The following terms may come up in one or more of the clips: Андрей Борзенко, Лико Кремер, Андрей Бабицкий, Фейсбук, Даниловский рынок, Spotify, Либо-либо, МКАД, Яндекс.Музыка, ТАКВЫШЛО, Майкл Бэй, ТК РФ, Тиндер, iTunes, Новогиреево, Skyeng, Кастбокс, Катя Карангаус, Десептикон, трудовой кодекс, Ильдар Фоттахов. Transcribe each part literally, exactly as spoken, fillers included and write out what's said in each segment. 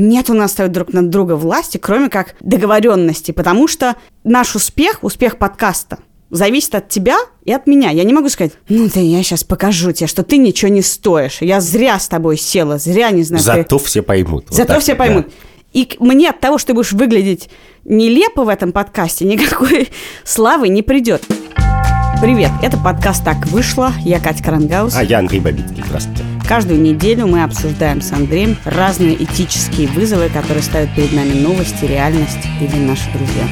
Нет у нас стоит друг над друга власти, кроме как договоренности, потому что наш успех, успех подкаста, зависит от тебя и от меня. Я не могу сказать, ну ты, я сейчас покажу тебе, что ты ничего не стоишь, я зря с тобой села, зря не знаю. Зато ты... все поймут. Вот Зато так, все поймут. Да. И мне от того, что ты будешь выглядеть нелепо в этом подкасте, никакой славы не придет. Привет, это подкаст «Так вышло». Я Катя Карангаус. А я Андрей Бабицкий. Здравствуйте. Каждую неделю мы обсуждаем с Андреем разные этические вызовы, которые ставят перед нами новости, реальность или наши друзья.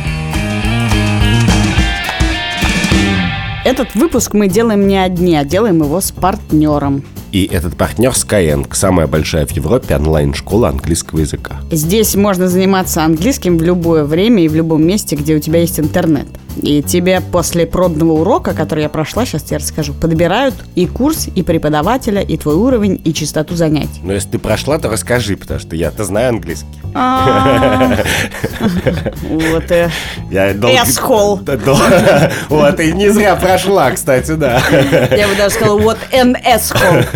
Этот выпуск мы делаем не одни, а делаем его с партнером. И этот партнер Skyeng, самая большая в Европе онлайн-школа английского языка. Здесь можно заниматься английским в любое время и в любом месте, где у тебя есть интернет. И тебе после пробного урока, который я прошла, сейчас тебе расскажу, подбирают и курс, и преподавателя, и твой уровень, и частоту занятий. Но если ты прошла, то расскажи, потому что я-то знаю английский. Вот и... Эсхол. Вот, и не зря прошла, кстати, да. Я бы даже сказала, вот an asshole.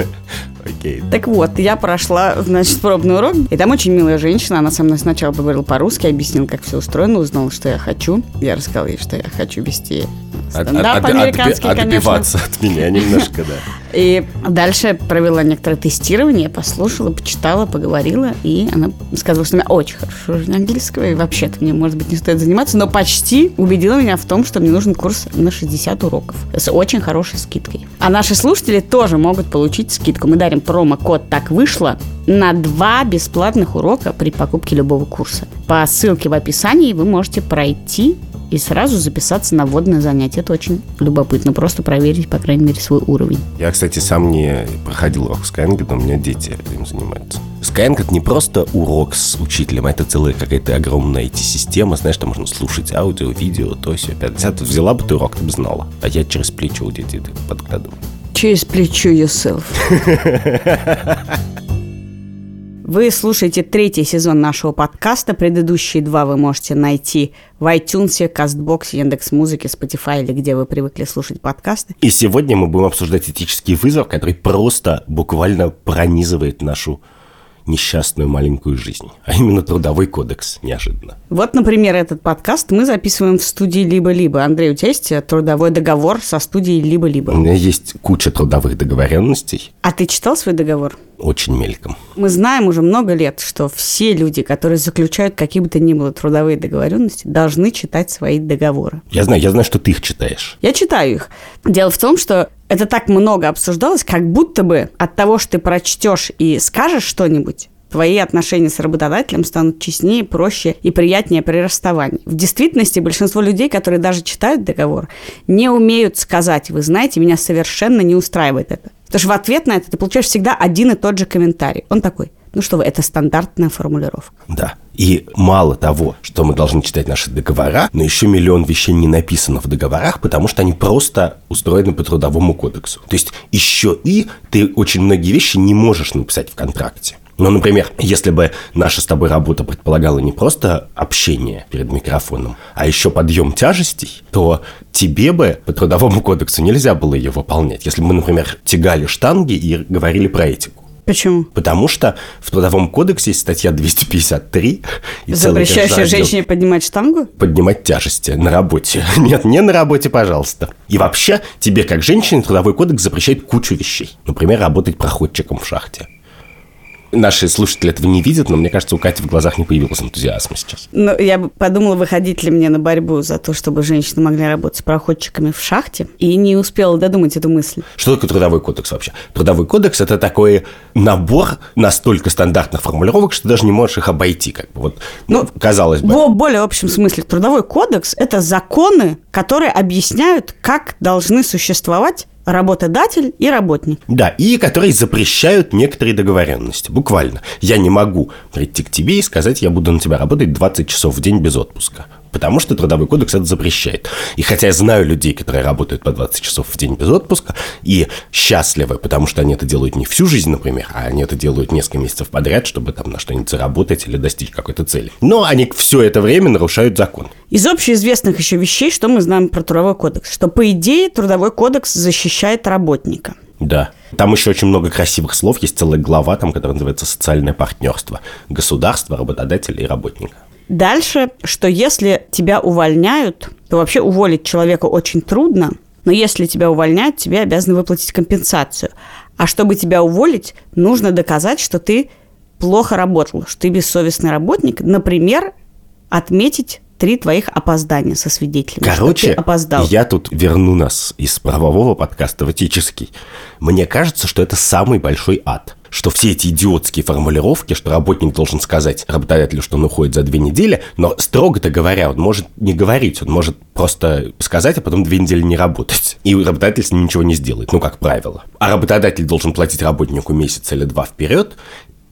Okay. Так вот, я прошла, значит, пробный урок. И там очень милая женщина. Она со мной сначала поговорила по-русски, объяснила, как все устроено, узнала, что я хочу. Я рассказала ей, что я хочу вести стендап американский, конечно. Отбиваться от меня немножко, да. И дальше провела некоторое тестирование. Я послушала, почитала, поговорила. И она сказала, что у меня очень хорошо уровень английского. И вообще-то мне, может быть, не стоит заниматься. Но почти убедила меня в том, что мне нужен курс на шестьдесят уроков с очень хорошей скидкой. А наши слушатели тоже могут получить скидку. Мы дарим промокод «Так вышло» на два бесплатных урока при покупке любого курса. По ссылке в описании вы можете пройти и сразу записаться на вводное занятие. Это очень любопытно. Просто проверить, по крайней мере, свой уровень. Я, кстати, сам не проходил урок в Skyeng, но у меня дети этим занимаются. Skyeng — это не просто урок с учителем, а это целая какая-то огромная ай ти-система. Знаешь, там можно слушать аудио, видео, то все. пятьдесят взяла бы ты урок, ты бы знала. А я через плечо у детей подглядываю. Через плечо yourself. Вы слушаете третий сезон нашего подкаста. Предыдущие два вы можете найти в iTunes, Кастбоксе, Яндекс.Музыке, Spotify или где вы привыкли слушать подкасты. И сегодня мы будем обсуждать этический вызов, который просто буквально пронизывает нашу несчастную маленькую жизнь, а именно трудовой кодекс, неожиданно. Вот, например, этот подкаст мы записываем в студии «Либо-либо». Андрей, у тебя есть трудовой договор со студией «Либо-либо»? У меня есть куча трудовых договоренностей. А ты читал свой договор? Очень мельком. Мы знаем уже много лет, что все люди, которые заключают какие бы то ни было трудовые договоренности, должны читать свои договоры. Я знаю, я знаю, что ты их читаешь. Я читаю их. Дело в том, что это так много обсуждалось, как будто бы от того, что ты прочтешь и скажешь что-нибудь, твои отношения с работодателем станут честнее, проще и приятнее при расставании. В действительности большинство людей, которые даже читают договор, не умеют сказать: вы знаете, меня совершенно не устраивает это. Потому что в ответ на это ты получаешь всегда один и тот же комментарий. Он такой: ну что вы, это стандартная формулировка. Да. И мало того, что мы должны читать наши договора, но еще миллион вещей не написано в договорах, потому что они просто устроены по трудовому кодексу. То есть еще и ты очень многие вещи не можешь написать в контракте. Ну, например, если бы наша с тобой работа предполагала не просто общение перед микрофоном, а еще подъем тяжестей, то тебе бы по трудовому кодексу нельзя было ее выполнять. Если бы мы, например, тягали штанги и говорили про этику. Почему? Потому что в Трудовом кодексе есть статья двести пятьдесят три. И запрещающая женщине поднимать штангу? Поднимать тяжести на работе. Нет, не на работе, пожалуйста. И вообще, тебе как женщине Трудовой кодекс запрещает кучу вещей. Например, работать проходчиком в шахте. Наши слушатели этого не видят, но, мне кажется, у Кати в глазах не появился энтузиазм сейчас. Ну, я подумала, выходить ли мне на борьбу за то, чтобы женщины могли работать с проходчиками в шахте, и не успела додумать эту мысль. Что такое трудовой кодекс вообще? Трудовой кодекс – это такой набор настолько стандартных формулировок, что даже не можешь их обойти, как бы, вот, ну, ну, казалось бы. В более общем смысле, трудовой кодекс – это законы, которые объясняют, как должны существовать работодатель и работник. Да, и которые запрещают некоторые договоренности. Буквально. Я не могу прийти к тебе и сказать, я буду на тебя работать двадцать часов в день без отпуска. Потому что Трудовой кодекс это запрещает. И хотя я знаю людей, которые работают по двадцать часов в день без отпуска, и счастливы, потому что они это делают не всю жизнь, например, а они это делают несколько месяцев подряд, чтобы там на что-нибудь заработать или достичь какой-то цели. Но они все это время нарушают закон. Из общеизвестных еще вещей, что мы знаем про Трудовой кодекс, что, по идее, Трудовой кодекс защищает работника. Да. Там еще очень много красивых слов. Есть целая глава, там, которая называется «Социальное партнерство». Государство, работодателя и работника. Дальше, что если тебя увольняют, то вообще уволить человека очень трудно. Но если тебя увольняют, тебе обязаны выплатить компенсацию. А чтобы тебя уволить, нужно доказать, что ты плохо работал, что ты бессовестный работник. Например, отметить три твоих опоздания со свидетелями. Короче, я тут верну нас из правового подкаста в этический. Мне кажется, что это самый большой ад. Что все эти идиотские формулировки, что работник должен сказать работодателю, что он уходит за две недели, но строго-то говоря, он может не говорить, он может просто сказать, а потом две недели не работать. И работодатель с ним ничего не сделает, ну, как правило. А работодатель должен платить работнику месяц или два вперед.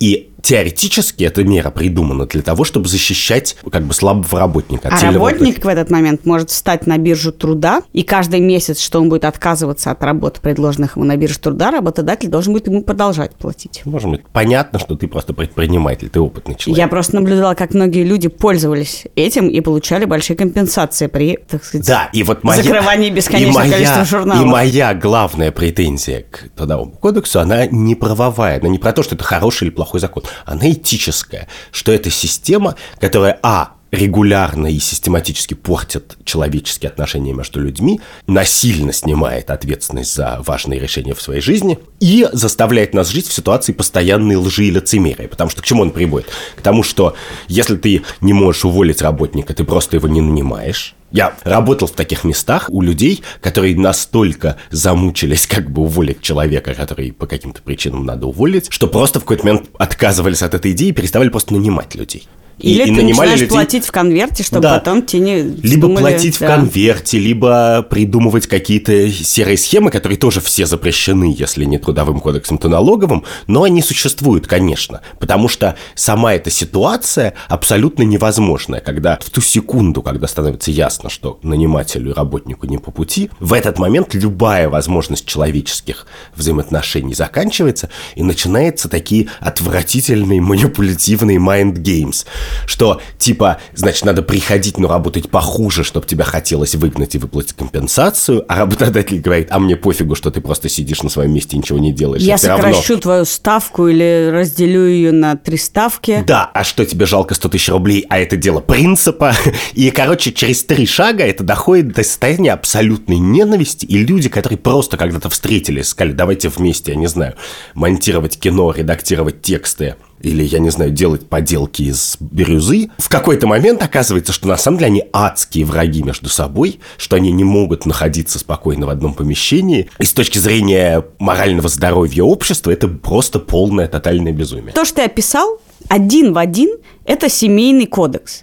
И теоретически эта мера придумана для того, чтобы защищать как бы слабого работника. А работник в этот момент может встать на биржу труда, и каждый месяц, что он будет отказываться от работ, предложенных ему на бирже труда, работодатель должен будет ему продолжать платить. Может быть. Понятно, что ты просто предприниматель, ты опытный человек. Я просто наблюдала, как многие люди пользовались этим и получали большие компенсации при, так сказать, да, и вот моя... закрывании бесконечного моя... количества журналов. И моя главная претензия к Трудовому кодексу, она не правовая, она не про то, что это хороший или плохой закон. Она этическая, что это система, которая, а, регулярно и систематически портит человеческие отношения между людьми, насильно снимает ответственность за важные решения в своей жизни и заставляет нас жить в ситуации постоянной лжи и лицемерия. Потому что к чему он приводит? К тому, что если ты не можешь уволить работника, ты просто его не нанимаешь. Я работал в таких местах у людей, которые настолько замучились как бы уволить человека, который по каким-то причинам надо уволить, что просто в какой-то момент отказывались от этой идеи и переставали просто нанимать людей. Или и, ты и нанимали людей... платить в конверте, чтобы да. потом тебе не... Либо думали, платить да. в конверте, либо придумывать какие-то серые схемы, которые тоже все запрещены, если не Трудовым кодексом, то налоговым, но они существуют, конечно, потому что сама эта ситуация абсолютно невозможная, когда в ту секунду, когда становится ясно, что нанимателю и работнику не по пути, в этот момент любая возможность человеческих взаимоотношений заканчивается, и начинаются такие отвратительные манипулятивные майнд-геймс, что типа, значит, надо приходить, но работать похуже, чтобы тебя хотелось выгнать и выплатить компенсацию, а работодатель говорит, а мне пофигу, что ты просто сидишь на своем месте и ничего не делаешь. Я сокращу равно... твою ставку или разделю ее на три ставки. Да, а что тебе жалко сто тысяч рублей, а это дело принципа. И, короче, через три шага это доходит до состояния абсолютной ненависти, и люди, которые просто когда-то встретились, сказали, давайте вместе, я не знаю, монтировать кино, редактировать тексты, или, я не знаю, делать поделки из бирюзы, в какой-то момент оказывается, что на самом деле они адские враги между собой, что они не могут находиться спокойно в одном помещении. И с точки зрения морального здоровья общества это просто полное, тотальное безумие. То, что ты описал, один в один, это семейный кодекс.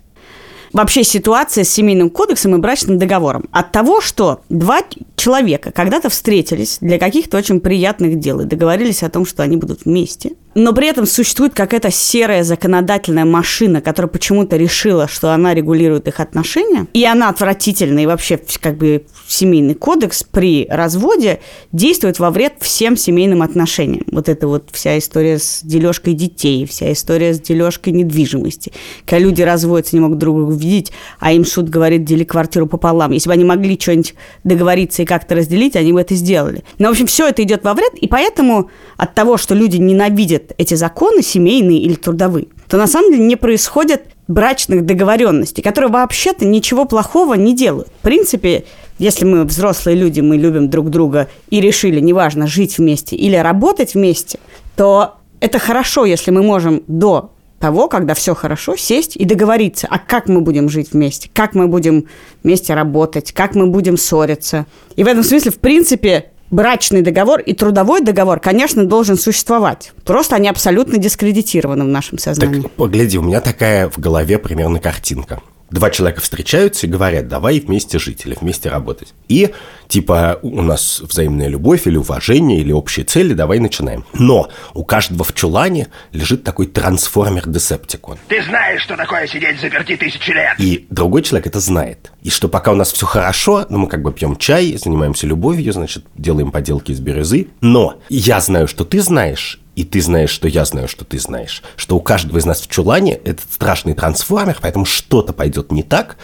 Вообще ситуация с семейным кодексом и брачным договором. От того, что два человека когда-то встретились для каких-то очень приятных дел и договорились о том, что они будут вместе, но при этом существует какая-то серая законодательная машина, которая почему-то решила, что она регулирует их отношения, и она отвратительна, и вообще как бы семейный кодекс при разводе действует во вред всем семейным отношениям. Вот это вот вся история с дележкой детей, вся история с дележкой недвижимости. Когда люди разводятся, не могут друг друга видеть, а им суд говорит, дели квартиру пополам. Если бы они могли что-нибудь договориться и как-то разделить, они бы это сделали. Но, в общем, все это идет во вред, и поэтому от того, что люди ненавидят эти законы, семейные или трудовые, то на самом деле не происходит брачных договоренностей, которые вообще-то ничего плохого не делают. В принципе, если мы взрослые люди, мы любим друг друга и решили, неважно, жить вместе или работать вместе, то это хорошо, если мы можем до того, когда все хорошо, сесть и договориться, а как мы будем жить вместе, как мы будем вместе работать, как мы будем ссориться. И в этом смысле, в принципе, брачный договор и трудовой договор, конечно, должен существовать. Просто они абсолютно дискредитированы в нашем сознании. Так, погляди, у меня такая в голове примерно картинка. Два человека встречаются и говорят, давай вместе жить или вместе работать. И типа у нас взаимная любовь или уважение, или общие цели, давай начинаем. Но у каждого в чулане лежит такой трансформер-десептикон. Ты знаешь, что такое сидеть заперти тысячи лет. И другой человек это знает. И что пока у нас все хорошо, ну мы как бы пьем чай, занимаемся любовью, значит, делаем поделки из бирюзы. Но я знаю, что ты знаешь, и ты знаешь, что я знаю, что ты знаешь, что у каждого из нас в чулане этот страшный трансформер, поэтому что-то пойдет не так,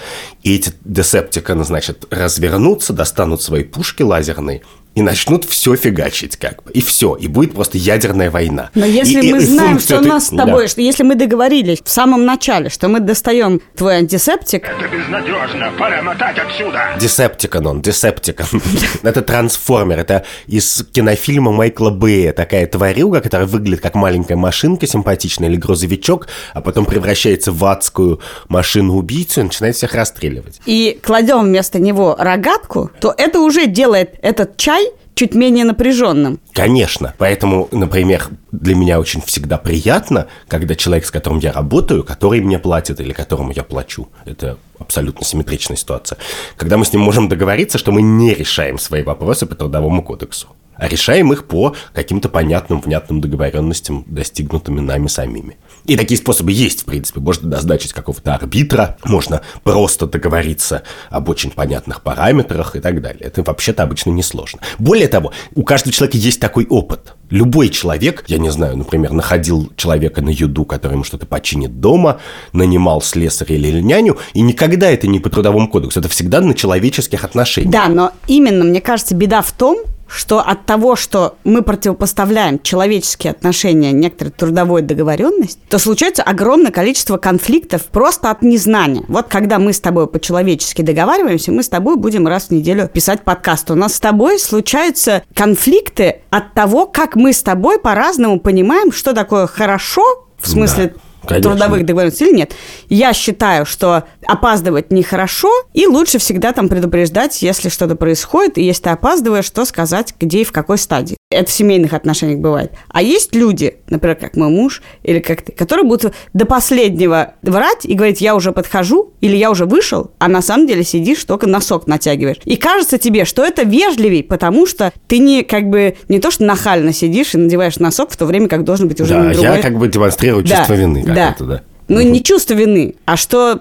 и эти десептиконы, значит, развернутся, достанут свои пушки лазерные и начнут все фигачить, как бы, и все, и будет просто ядерная война. Но если и, мы и, знаем, что у нас ты... с тобой, да. что если мы договорились в самом начале, что мы достаем твой антисептик... Это безнадежно, пора мотать отсюда! Десептикон он, Десептикон. Это трансформер, это из кинофильма Майкла Бэя, такая тварюга, которая выглядит как маленькая машинка симпатичная или грузовичок, а потом превращается в адскую машину-убийцу и начинает всех расстреливать. И кладем вместо него рогатку, то это уже делает этот чай чуть менее напряженным. Конечно. Поэтому, например, для меня очень всегда приятно, когда человек, с которым я работаю, который мне платит или которому я плачу, это абсолютно симметричная ситуация, когда мы с ним можем договориться, что мы не решаем свои вопросы по Трудовому кодексу, а решаем их по каким-то понятным, внятным договоренностям, достигнутыми нами самими. И такие способы есть, в принципе. Можно назначить какого-то арбитра, можно просто договориться об очень понятных параметрах и так далее. Это вообще-то обычно несложно. Более того, у каждого человека есть такой опыт. Любой человек, я не знаю, например, находил человека на юду, который ему что-то починит дома, нанимал слесаря или няню, и никогда это не по Трудовому кодексу, это всегда на человеческих отношениях. Да, но именно, мне кажется, беда в том, что от того, что мы противопоставляем человеческие отношения некоторой трудовой договоренности, то случается огромное количество конфликтов просто от незнания. Вот когда мы с тобой по-человечески договариваемся, мы с тобой будем раз в неделю писать подкаст. У нас с тобой случаются конфликты от того, как мы с тобой по-разному понимаем, что такое хорошо, в смысле... Да. Конечно. Трудовых договоренностей или нет. Я считаю, что опаздывать нехорошо, и лучше всегда там предупреждать, если что-то происходит, и если ты опаздываешь, что сказать, где и в какой стадии. Это в семейных отношениях бывает. А есть люди, например, как мой муж, или как ты, которые будут до последнего врать и говорить, я уже подхожу, или я уже вышел, а на самом деле сидишь, только носок натягиваешь. И кажется тебе, что это вежливей, потому что ты не, как бы, не то, что нахально сидишь и надеваешь носок в то время, как должен быть уже да, другой. Да, я как бы демонстрирую да. чувство вины. Да, это, да. Ну угу. не чувство вины, а что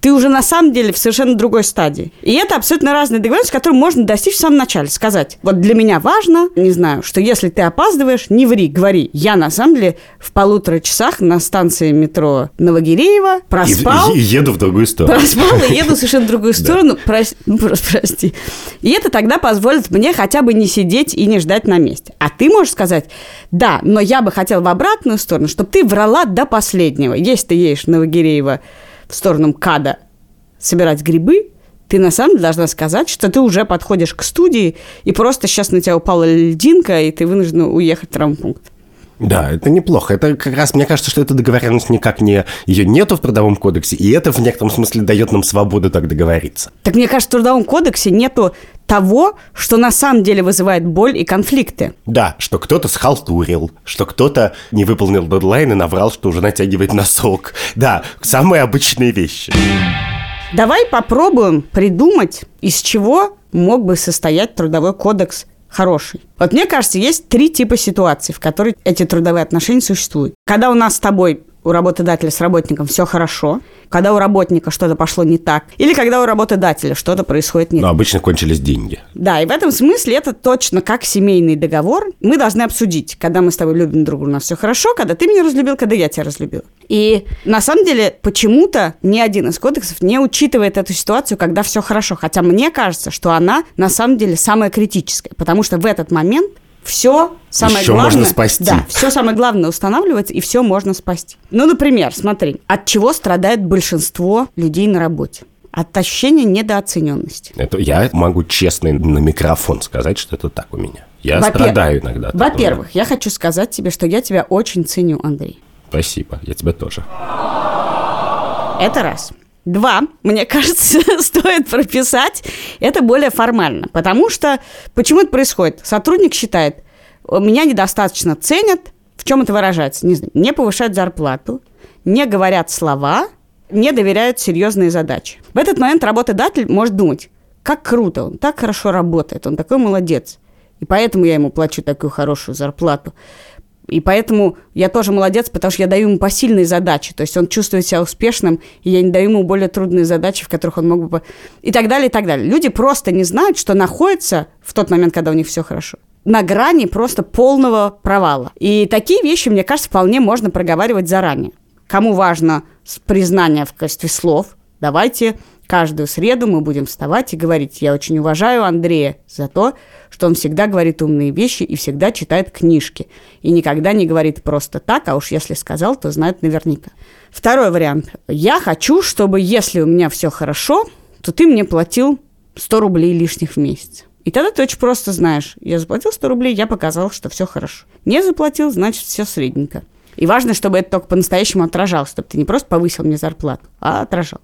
ты уже на самом деле в совершенно другой стадии. И это абсолютно разные договоренности, которые можно достичь в самом начале. Сказать, вот для меня важно, не знаю, что если ты опаздываешь, не ври, говори. Я на самом деле в полутора часах на станции метро Новогиреево проспал. И, и, и еду в другую сторону. Проспал и еду в совершенно другую сторону. Ну, просто прости. И это тогда позволит мне хотя бы не сидеть и не ждать на месте. А ты можешь сказать, да, но я бы хотел в обратную сторону, чтобы ты врала до последнего. Если ты едешь в Новогиреево в сторону МКАДа собирать грибы, ты на самом деле должна сказать, что ты уже подходишь к студии, и просто сейчас на тебя упала льдинка, и ты вынуждена уехать в травмпункт. Да, это неплохо. Это как раз, мне кажется, что эта договоренность никак не... Ее нету в Трудовом кодексе, и это в некотором смысле дает нам свободу так договориться. Так мне кажется, в Трудовом кодексе нету того, что на самом деле вызывает боль и конфликты. Да, что кто-то схалтурил, что кто-то не выполнил дедлайн и наврал, что уже натягивает носок. Да, самые обычные вещи. Давай попробуем придумать, из чего мог бы состоять Трудовой кодекс хороший. Вот мне кажется, есть три типа ситуаций, в которых эти трудовые отношения существуют. Когда у нас с тобой, у работодателя с работником все хорошо, когда у работника что-то пошло не так, или когда у работодателя что-то происходит не так. Но обычно кончились деньги. Да, и в этом смысле это точно как семейный договор. Мы должны обсудить, когда мы с тобой любим друг друга, у нас все хорошо, когда ты меня разлюбил, когда я тебя разлюбил. И на самом деле почему-то ни один из кодексов не учитывает эту ситуацию, когда все хорошо. Хотя мне кажется, что она на самом деле самая критическая, потому что в этот момент все самое Еще главное, можно спасти. Да, все самое главное устанавливается, и все можно спасти. Ну, например, смотри, от чего страдает большинство людей на работе? От ощущения недооцененности. Это я могу честно на микрофон сказать, что это так у меня. Я во-первых, страдаю иногда. Во-первых, я хочу сказать тебе, что я тебя очень ценю, Андрей. Спасибо, я тебя тоже. Это раз. Два, мне кажется, стоит прописать. Это более формально. Потому что, почему это происходит? Сотрудник считает, меня недостаточно ценят. В чем это выражается? Не знаю, не повышают зарплату, не говорят слова, не доверяют серьезные задачи. В этот момент работодатель может думать, как круто, он так хорошо работает, он такой молодец. И поэтому я ему плачу такую хорошую зарплату. И поэтому я тоже молодец, потому что я даю ему посильные задачи. То есть он чувствует себя успешным, и я не даю ему более трудные задачи, в которых он мог бы... И так далее, и так далее. Люди просто не знают, что находятся в тот момент, когда у них все хорошо, на грани просто полного провала. И такие вещи, мне кажется, вполне можно проговаривать заранее. Кому важно признание в качестве слов, давайте Каждую среду мы будем вставать и говорить: я очень уважаю Андрея за то, что он всегда говорит умные вещи и всегда читает книжки. И никогда не говорит просто так, а уж если сказал, то знает наверняка. Второй вариант. Я хочу, чтобы если у меня все хорошо, то ты мне платил сто рублей лишних в месяц. И тогда ты очень просто знаешь: я заплатил сто рублей, я показал, что все хорошо. Не заплатил, значит, все средненько. И важно, чтобы это только по-настоящему отражалось, чтобы ты не просто повысил мне зарплату, а отражал.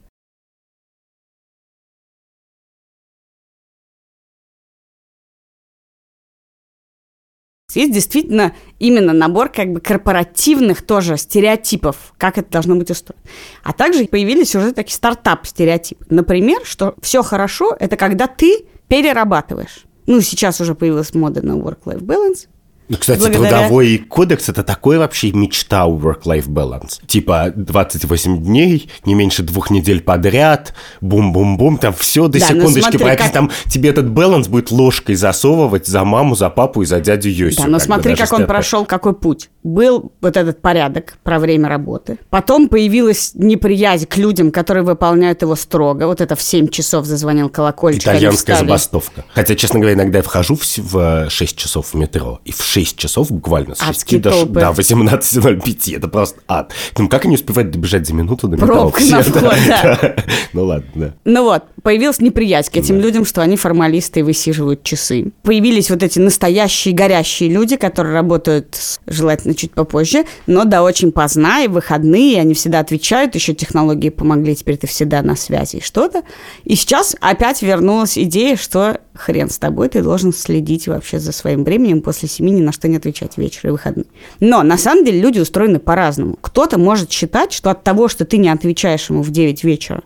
Есть действительно именно набор как бы корпоративных тоже стереотипов, как это должно быть устроено. А также появились уже такие стартап-стереотипы. Например, что все хорошо – это когда ты перерабатываешь. Ну, сейчас уже появилась мода на work-life balance. Ну, кстати, благодаря... трудовой кодекс – это такой вообще мечта у work-life balance. Типа двадцать восемь дней, не меньше двух недель подряд, бум-бум-бум, там все до да, секундочки. Смотри, как... Там тебе этот баланс будет ложкой засовывать за маму, за папу и за дядю Йосю. Да, но смотри, как он это... прошел, какой путь. Был вот этот порядок про время работы. Потом появилась неприязнь к людям, которые выполняют его строго. Вот это в семь часов зазвонил колокольчик. Итальянская забастовка. Хотя, честно говоря, иногда я вхожу в шесть часов в метро, и в шесть часов буквально, с шести до да, восемнадцати ноль пять. Это просто ад. Думаю, как они успевают добежать за минуту до метро? Пробка на вход, да. да. Ну ладно, да. Ну вот, появилась неприязнь к этим да. людям, что они формалисты и высиживают часы. Появились вот эти настоящие горящие люди, которые работают, желательно чуть попозже, но да очень поздно, и выходные, и они всегда отвечают, еще технологии помогли, теперь ты всегда на связи и что-то. И сейчас опять вернулась идея, что хрен с тобой, ты должен следить вообще за своим временем, после семи ни на что не отвечать вечер и выходные. Но на самом деле люди устроены по-разному. Кто-то может считать, что от того, что ты не отвечаешь ему в девять вечера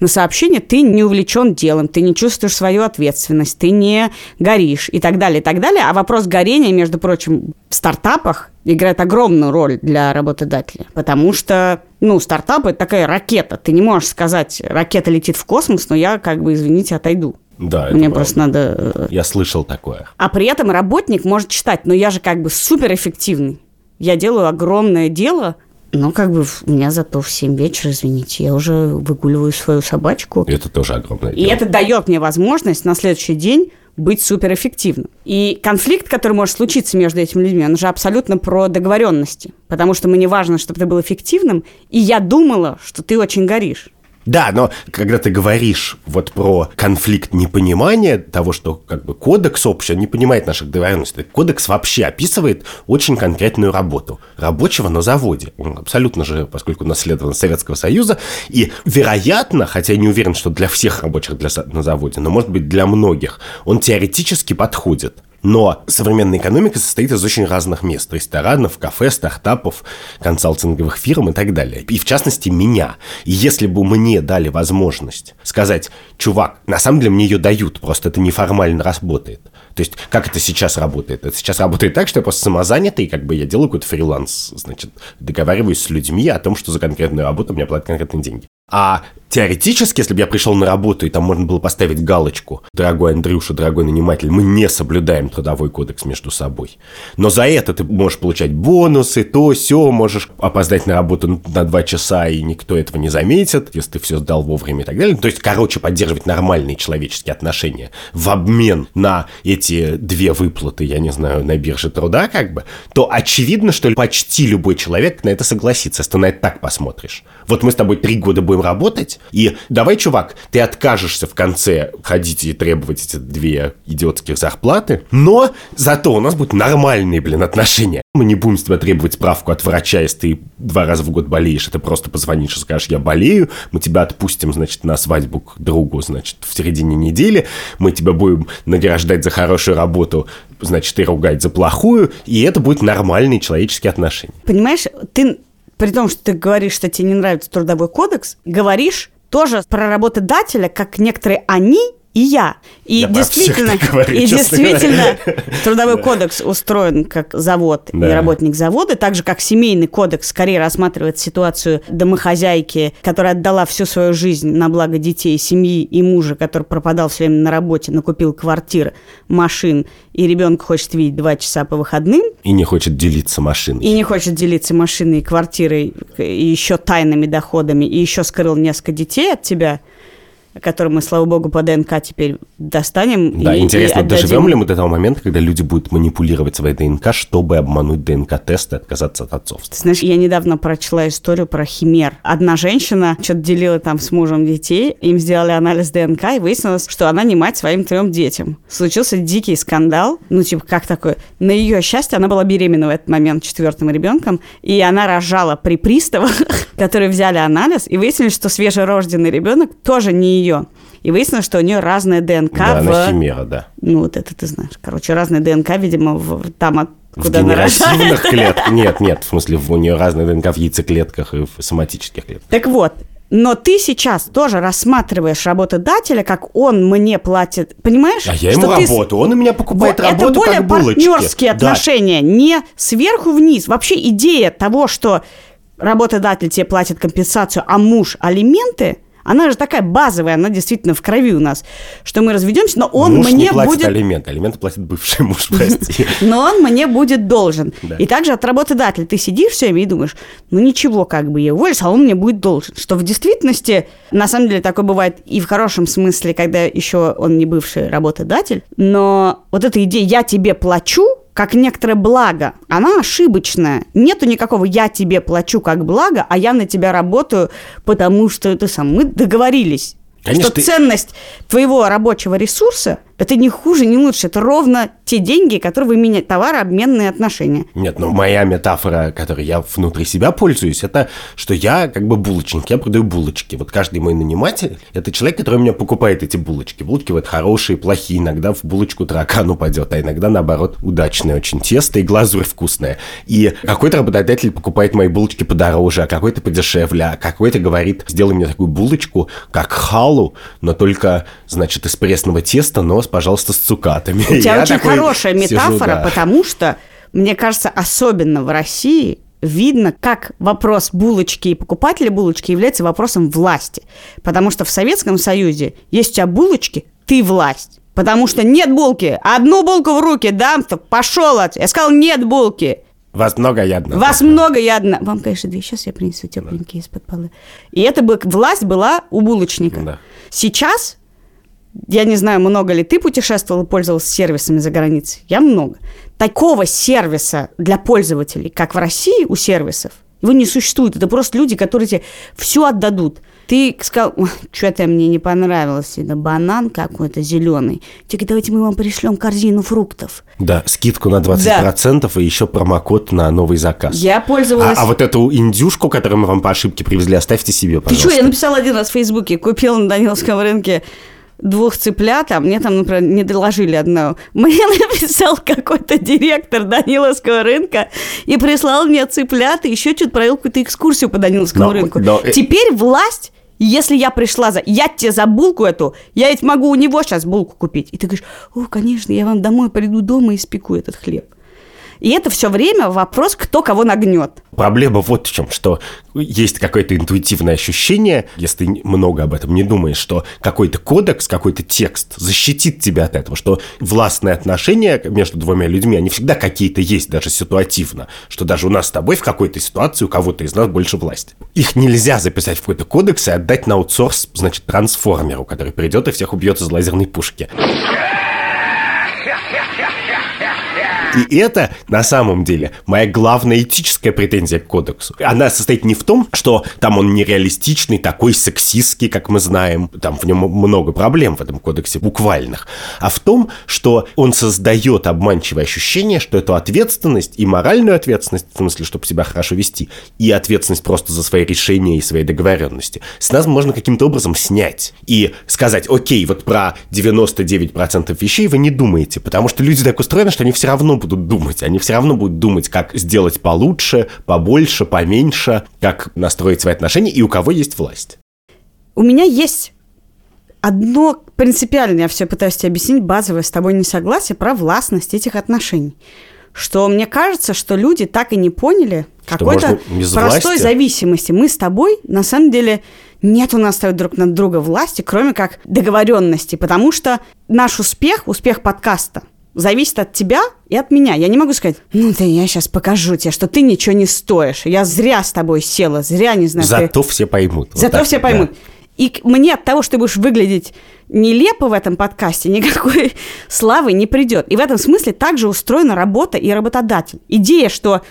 на сообщение, ты не увлечен делом, ты не чувствуешь свою ответственность, ты не горишь и так далее, и так далее. А вопрос горения, между прочим, в стартапах играет огромную роль для работодателя, потому что, ну, стартап – это такая ракета. Ты не можешь сказать: ракета летит в космос, но я, как бы, извините, отойду. Да, мне просто правда. Надо... Я слышал такое. А при этом работник может считать: ну, я же как бы суперэффективный. Я делаю огромное дело, но как бы у меня зато в семь вечера, извините, я уже выгуливаю свою собачку. Это тоже огромное дело. И это дает мне возможность на следующий день быть суперэффективным. И конфликт, который может случиться между этими людьми, он же абсолютно про договоренности. Потому что мне важно, чтобы ты был эффективным, и я думала, что ты очень горишь. Да, но когда ты говоришь вот про конфликт непонимания того, что как бы кодекс общий не понимает наших договоренностей, кодекс вообще описывает очень конкретную работу рабочего на заводе. Он абсолютно же, поскольку наследован из Советского Союза, и, вероятно, хотя я не уверен, что для всех рабочих для, на заводе, но, может быть, для многих, он теоретически подходит. Но современная экономика состоит из очень разных мест: ресторанов, кафе, стартапов, консалтинговых фирм и так далее. И в частности меня. И если бы мне дали возможность сказать: чувак, на самом деле мне ее дают, просто это неформально работает. То есть как это сейчас работает? Это сейчас работает так, что я просто самозанятый, как бы я делаю какой-то фриланс, значит, договариваюсь с людьми о том, что за конкретную работу мне платят конкретные деньги. А теоретически, если бы я пришел на работу, и там можно было поставить галочку: дорогой Андрюша, дорогой наниматель, мы не соблюдаем трудовой кодекс между собой. Но за это ты можешь получать бонусы, то, сё, можешь опоздать на работу на два часа, и никто этого не заметит, если ты все сдал вовремя и так далее. То есть, короче, поддерживать нормальные человеческие отношения в обмен на эти две выплаты, я не знаю, на бирже труда, как бы, то очевидно, что почти любой человек на это согласится, если ты на это так посмотришь. Вот мы с тобой три года будем работать, и давай, чувак, ты откажешься в конце ходить и требовать эти две идиотских зарплаты, но зато у нас будут нормальные, блин, отношения. Мы не будем с тебя требовать справку от врача, если ты два раза в год болеешь, и ты просто позвонишь и скажешь: я болею, мы тебя отпустим, значит, на свадьбу к другу, значит, в середине недели, мы тебя будем награждать за хорошую работу, значит, и ругать за плохую, и это будут нормальные человеческие отношения. Понимаешь, ты... При том, что ты говоришь, что тебе не нравится трудовой кодекс, говоришь тоже про работодателя, как некоторые «они» и «я». И я действительно, говорю, и действительно трудовой кодекс устроен как завод да. и работник завода, так же, как семейный кодекс скорее рассматривает ситуацию домохозяйки, которая отдала всю свою жизнь на благо детей, семьи и мужа, который пропадал все время на работе, накупил квартир, машин, и ребенка хочет видеть два часа по выходным. И не хочет делиться машиной. И не хочет делиться машиной, квартирой, и еще тайными доходами, и еще скрыл несколько детей от тебя. который мы, слава богу, по ДНК теперь достанем. Да, и, интересно, и доживем ли мы до того момента, когда люди будут манипулировать своей ДНК, чтобы обмануть ДНК-тест и отказаться от отцовства? Ты знаешь, я недавно прочла историю про химер. Одна женщина что-то делила там с мужем детей, им сделали анализ ДНК, и выяснилось, что она не мать своим трем детям. Случился дикий скандал, ну типа как такое? На ее счастье, она была беременна в этот момент четвертым ребенком, и она рожала при приставах, которые взяли анализ, и выяснили, что свежерожденный ребенок тоже не ее. И выяснилось, что у нее разная ДНК. Да, в... она химера, да. Ну, вот это ты знаешь. Короче, разная ДНК, видимо, в... там, от... куда она рождается. В генеративных клетках. Нет, нет, в смысле, у нее разная ДНК в яйцеклетках и в соматических клетках. Так вот. Но ты сейчас тоже рассматриваешь работодателя, как он мне платит, понимаешь? А я ему работу, ты... он у меня покупает вот, работу, как булочки. Это более партнерские отношения, да. Не сверху вниз. Вообще идея того, что работодатель тебе платит компенсацию, а муж алименты... Она же такая базовая, она действительно в крови у нас, что мы разведемся, но он муж мне будет... Муж не платит будет... алименты, алименты платит бывший муж, прости. Но он мне будет должен. Да. И также от работодателя ты сидишь все время и думаешь, ну ничего, как бы я уволюсь, а он мне будет должен. Что в действительности, на самом деле, такое бывает и в хорошем смысле, когда еще он не бывший работодатель, но вот эта идея «я тебе плачу», как некоторое благо, она ошибочная. Нету никакого «я тебе плачу как благо», а я на тебя работаю, потому что ты сам. Мы договорились, конечно, что ты... ценность твоего рабочего ресурса – это не хуже, не лучше. Это ровно те деньги, которые вы меняете, товарообменные отношения. Нет, ну моя метафора, которой я внутри себя пользуюсь, это что я как бы булочник, я продаю булочки. Вот каждый мой наниматель – это человек, который у меня покупает эти булочки. Булочки вот хорошие, плохие, иногда в булочку таракан упадет, а иногда, наоборот, удачное очень тесто и глазурь вкусная. И какой-то работодатель покупает мои булочки подороже, а какой-то подешевле, а какой-то говорит, сделай мне такую булочку, как халу, но только, значит, из пресного теста, но, пожалуйста, с цукатами. У тебя я очень хорошая метафора, сижу, да. Потому что, мне кажется, особенно в России... видно, как вопрос булочки и покупателя булочки является вопросом власти. Потому что в Советском Союзе, если у тебя булочки, ты власть. Потому что нет булки. Одну булку в руки дам, то пошел от... Я сказал, нет булки. Вас много, я одна. Вас много, я одна. Вам, конечно, две. Сейчас я принесу тепленькие, да, из-под полы. И это бы власть была у булочника. Да. Сейчас... Я не знаю, много ли ты путешествовал и пользовался сервисами за границей. Я много. Такого сервиса для пользователей, как в России у сервисов, его не существует. Это просто люди, которые тебе все отдадут. Ты сказал, что-то мне не понравилось, это банан какой-то зеленый. Тебе говорят, давайте мы вам пришлем корзину фруктов. Да, скидку на двадцать процентов, да, и еще промокод на новый заказ. Я пользовалась... А, а вот эту индюшку, которую мы вам по ошибке привезли, оставьте себе, пожалуйста. Ты что, я написала один раз в Фейсбуке, купила на Даниловском рынке... двух цыплят, а мне там, например, не доложили одного. Мне написал какой-то директор Даниловского рынка и прислал мне цыплят, и еще что-то провел какую-то экскурсию по Даниловскому но, рынку. Но... Теперь власть, если я пришла за... Я тебе за булку эту, я ведь могу у него сейчас булку купить. И ты говоришь, о, конечно, я вам домой приду дома и испеку этот хлеб. И это все время вопрос, кто кого нагнет. Проблема вот в чем, что есть какое-то интуитивное ощущение, если ты много об этом не думаешь, что какой-то кодекс, какой-то текст защитит тебя от этого, что властные отношения между двумя людьми, они всегда какие-то есть, даже ситуативно, что даже у нас с тобой в какой-то ситуации у кого-то из нас больше власти. Их нельзя записать в какой-то кодекс и отдать на аутсорс, значит, трансформеру, который придет и всех убьет из лазерной пушки. И это, на самом деле, моя главная этическая претензия к кодексу. Она состоит не в том, что там он нереалистичный, такой сексистский, как мы знаем. Там в нем много проблем в этом кодексе, буквальных. А в том, что он создает обманчивое ощущение, что эту ответственность, и моральную ответственность, в смысле, чтобы себя хорошо вести, и ответственность просто за свои решения и свои договоренности, с нас можно каким-то образом снять. И сказать, окей, вот про девяносто девять процентов вещей вы не думаете, потому что люди так устроены, что они все равно будут будут думать. Они все равно будут думать, как сделать получше, побольше, поменьше, как настроить свои отношения и у кого есть власть. У меня есть одно принципиальное, я все пытаюсь тебе объяснить, базовое с тобой несогласие про властность этих отношений. Что мне кажется, что люди так и не поняли какой-то простой зависимости. Мы с тобой, на самом деле, нет у нас друг над друга власти, кроме как договоренности, потому что наш успех, успех подкаста, зависит от тебя и от меня. Я не могу сказать, ну да я сейчас покажу тебе, что ты ничего не стоишь. Я зря с тобой села, зря не знаю. Зато ты... все поймут. Зато вот так, все поймут. Да. И мне от того, что ты будешь выглядеть нелепо в этом подкасте, никакой славы не придет. И в этом смысле также устроена работа и работодатель. Идея, что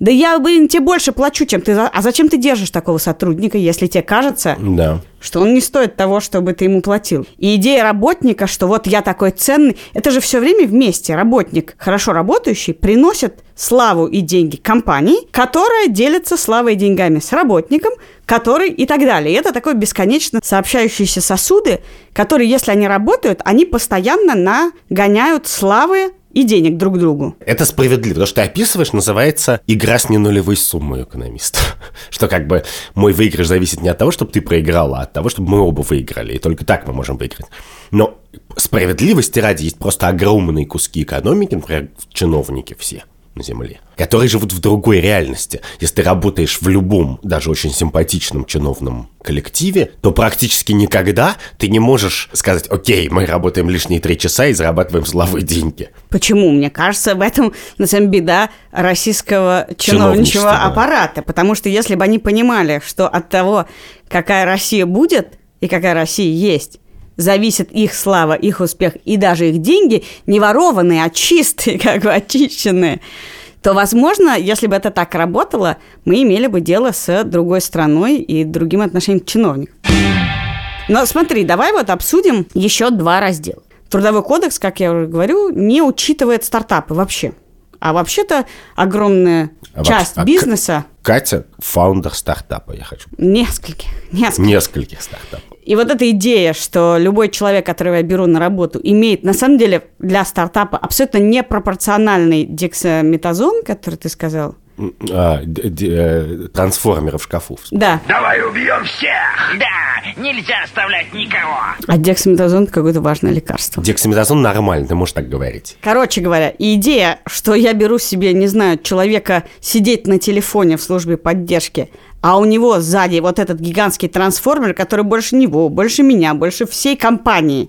да я, блин, тебе больше плачу, чем ты... А зачем ты держишь такого сотрудника, если тебе кажется, да. что он не стоит того, чтобы ты ему платил? И идея работника, что вот я такой ценный... Это же все время вместе. Работник, хорошо работающий, приносит славу и деньги компании, которая делится славой и деньгами с работником, который и так далее. И это такое бесконечно сообщающиеся сосуды, которые, если они работают, они постоянно нагоняют славы и денег друг другу. Это справедливо. То, что ты описываешь, называется «игра с ненулевой суммой экономиста». Что как бы мой выигрыш зависит не от того, чтобы ты проиграла, а от того, чтобы мы оба выиграли. И только так мы можем выиграть. Но справедливости ради есть просто огромные куски экономики, например, чиновники все на земле, которые живут в другой реальности. Если ты работаешь в любом, даже очень симпатичном чиновном коллективе, то практически никогда ты не можешь сказать: окей, мы работаем лишние три часа и зарабатываем славу и деньги. Почему? Мне кажется, в этом, на самом деле, беда российского чиновничьего аппарата. Да. Потому что если бы они понимали, что от того, какая Россия будет и какая Россия есть, зависит их слава, их успех и даже их деньги, не ворованные, а чистые, как бы очищенные, то, возможно, если бы это так работало, мы имели бы дело с другой страной и другим отношением к чиновникам. Но смотри, давай вот обсудим еще два раздела. Трудовой кодекс, как я уже говорю, не учитывает стартапы вообще. А вообще-то огромная а часть вообще, бизнеса... А Катя – фаундер стартапа, я хочу. Нескольких. Нескольких, нескольких стартапов. И вот эта идея, что любой человек, которого я беру на работу, имеет, на самом деле, для стартапа абсолютно непропорциональный дексаметазон, который ты сказал. А, д- д- трансформеры в шкафу. Да. Давай убьем всех! Да! Нельзя оставлять никого! А дексаметазон – какое-то важное лекарство. Дексаметазон нормально, ты можешь так говорить. Короче говоря, идея, что я беру себе, не знаю, человека сидеть на телефоне в службе поддержки, а у него сзади вот этот гигантский трансформер, который больше него, больше меня, больше всей компании.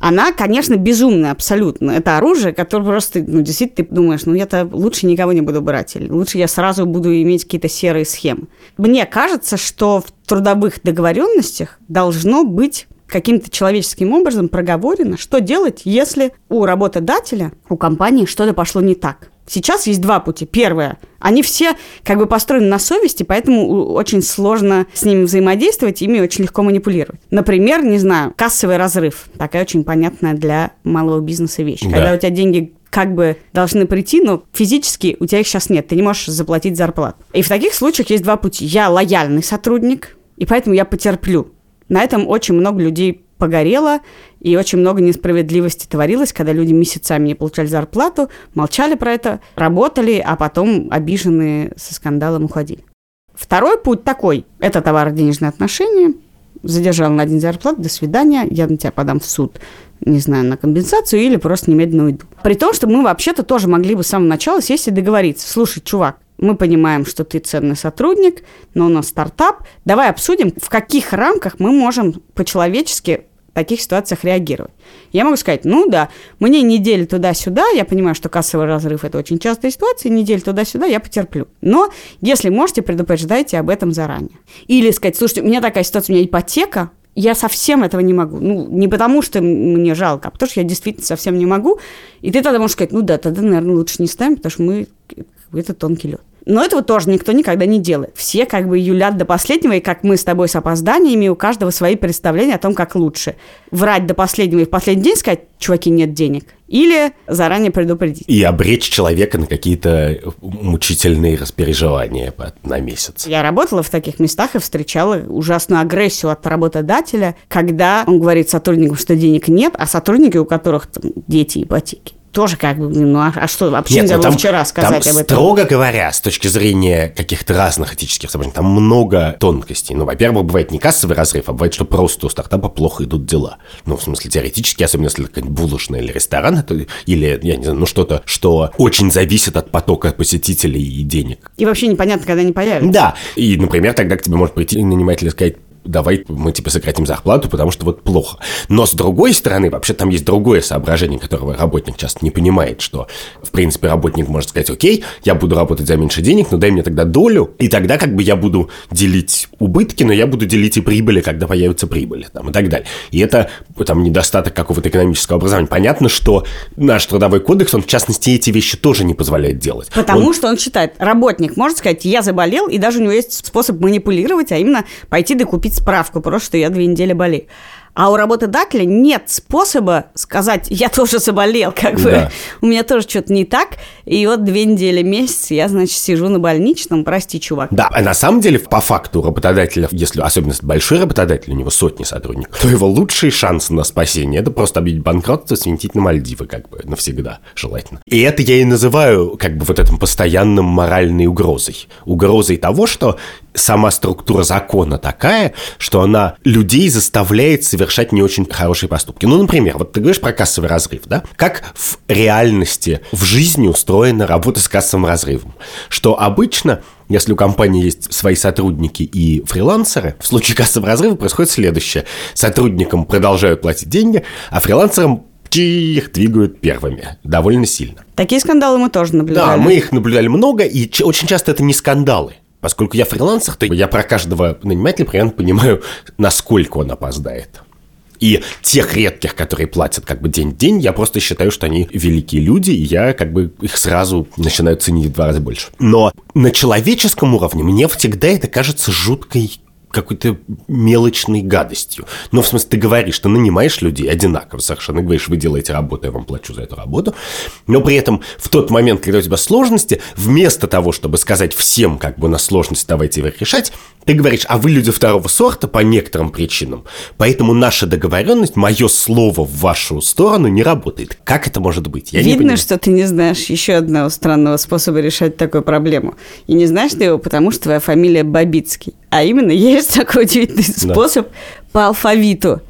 Она, конечно, безумная абсолютно. Это оружие, которое просто, ну, действительно, ты думаешь, ну, я-то лучше никого не буду брать, или лучше я сразу буду иметь какие-то серые схемы. Мне кажется, что в трудовых договоренностях должно быть каким-то человеческим образом проговорено, что делать, если у работодателя, у компании что-то пошло не так. Сейчас есть два пути. Первое. Они все как бы построены на совести, поэтому очень сложно с ними взаимодействовать, ими очень легко манипулировать. Например, не знаю, кассовый разрыв. Такая очень понятная для малого бизнеса вещь. Да. Когда у тебя деньги как бы должны прийти, но физически у тебя их сейчас нет. Ты не можешь заплатить зарплату. И в таких случаях есть два пути. Я лояльный сотрудник, и поэтому я потерплю. На этом очень много людей погорело, и очень много несправедливости творилось, когда люди месяцами не получали зарплату, молчали про это, работали, а потом обиженные со скандалом уходили. Второй путь такой – это товарно-денежные отношения. Задержал на один зарплату, до свидания, я на тебя подам в суд, не знаю, на компенсацию или просто немедленно уйду. При том, что мы вообще-то тоже могли бы с самого начала сесть и договориться. Слушай, чувак, мы понимаем, что ты ценный сотрудник, но у нас стартап. Давай обсудим, в каких рамках мы можем по-человечески в таких ситуациях реагировать. Я могу сказать, ну да, мне неделю туда-сюда, я понимаю, что кассовый разрыв – это очень частая ситуация, неделю туда-сюда я потерплю. Но если можете, предупреждайте об этом заранее. Или сказать, слушайте, у меня такая ситуация, у меня ипотека, я совсем этого не могу. Ну, не потому, что мне жалко, а потому, что я действительно совсем не могу. И ты тогда можешь сказать, ну да, тогда, наверное, лучше не ставим, потому что мы... это тонкий лед. Но этого тоже никто никогда не делает. Все как бы юлят до последнего, и как мы с тобой с опозданиями, у каждого свои представления о том, как лучше. Врать до последнего и в последний день сказать, чуваки, нет денег. Или заранее предупредить. И обречь человека на какие-то мучительные распереживания на месяц. Я работала в таких местах и встречала ужасную агрессию от работодателя, когда он говорит сотруднику, что денег нет, а сотрудники, у которых там, дети, ипотеки. Тоже как бы, ну а, а что вообще нельзя было вчера сказать там, об этом? Строго говоря, с точки зрения каких-то разных этических соображений, там много тонкостей. Ну, во-первых, бывает не кассовый разрыв, а бывает, что просто у стартапа плохо идут дела. Ну, в смысле, теоретически, особенно если это какая-нибудь булочная или ресторан, это, или, я не знаю, ну что-то, что очень зависит от потока посетителей и денег. И вообще непонятно, когда они появятся. Да, и, например, тогда к тебе может прийти наниматель и сказать, давай мы тебе сократим зарплату, потому что вот плохо. Но с другой стороны, вообще там есть другое соображение, которого работник часто не понимает, что, в принципе, работник может сказать: окей, я буду работать за меньше денег, но дай мне тогда долю, и тогда как бы я буду делить убытки, но я буду делить и прибыли, когда появится прибыль, там, и так далее. И это там недостаток какого-то экономического образования. Понятно, что наш трудовой кодекс, он, в частности, эти вещи тоже не позволяет делать. Потому он... что он считает, работник может сказать: я заболел, и даже у него есть способ манипулировать, а именно пойти докупить справку, просто что я две недели болею. А у работодателя нет способа сказать: я тоже заболел, как бы, да. у меня тоже что-то не так, и вот две недели, месяц я, значит, сижу на больничном, прости, чувак. Да, а на самом деле, по факту, работодателя, если особенно большой работодатель, у него сотни сотрудников, то его лучший шанс на спасение – это просто объявить банкротство, свинтить на Мальдивы, как бы, навсегда, желательно. И это я и называю, как бы, вот этим постоянным моральной угрозой. Угрозой того, что сама структура закона такая, что она людей заставляет совершать решать не очень хорошие поступки. Ну, например, вот ты говоришь про кассовый разрыв, да? Как в реальности, в жизни устроена работа с кассовым разрывом? Что обычно, если у компании есть свои сотрудники и фрилансеры, в случае кассового разрыва происходит следующее. Сотрудникам продолжают платить деньги, а фрилансерам их двигают первыми довольно сильно. Такие скандалы мы тоже наблюдали. Да, мы их наблюдали много, и очень часто это не скандалы. Поскольку я фрилансер, то я про каждого нанимателя примерно понимаю, насколько он опоздает. И тех редких, которые платят как бы день в день, я просто считаю, что они великие люди, и я как бы их сразу начинаю ценить в два раза больше. Но на человеческом уровне мне всегда это кажется жуткой какой-то мелочной гадостью. Но в смысле, ты говоришь, ты нанимаешь людей одинаково совершенно, говоришь: вы делаете работу, я вам плачу за эту работу, но при этом в тот момент, когда у тебя сложности, вместо того, чтобы сказать всем, как бы, у нас сложности, давайте их решать, ты говоришь: а вы люди второго сорта по некоторым причинам, поэтому наша договоренность, мое слово в вашу сторону не работает. Как это может быть? Я Видно, не понимаю. Что ты не знаешь еще одного странного способа решать такую проблему. И не знаешь ты его, потому что твоя фамилия Бабицкий. А именно, есть такой удивительный да. способ по алфавиту.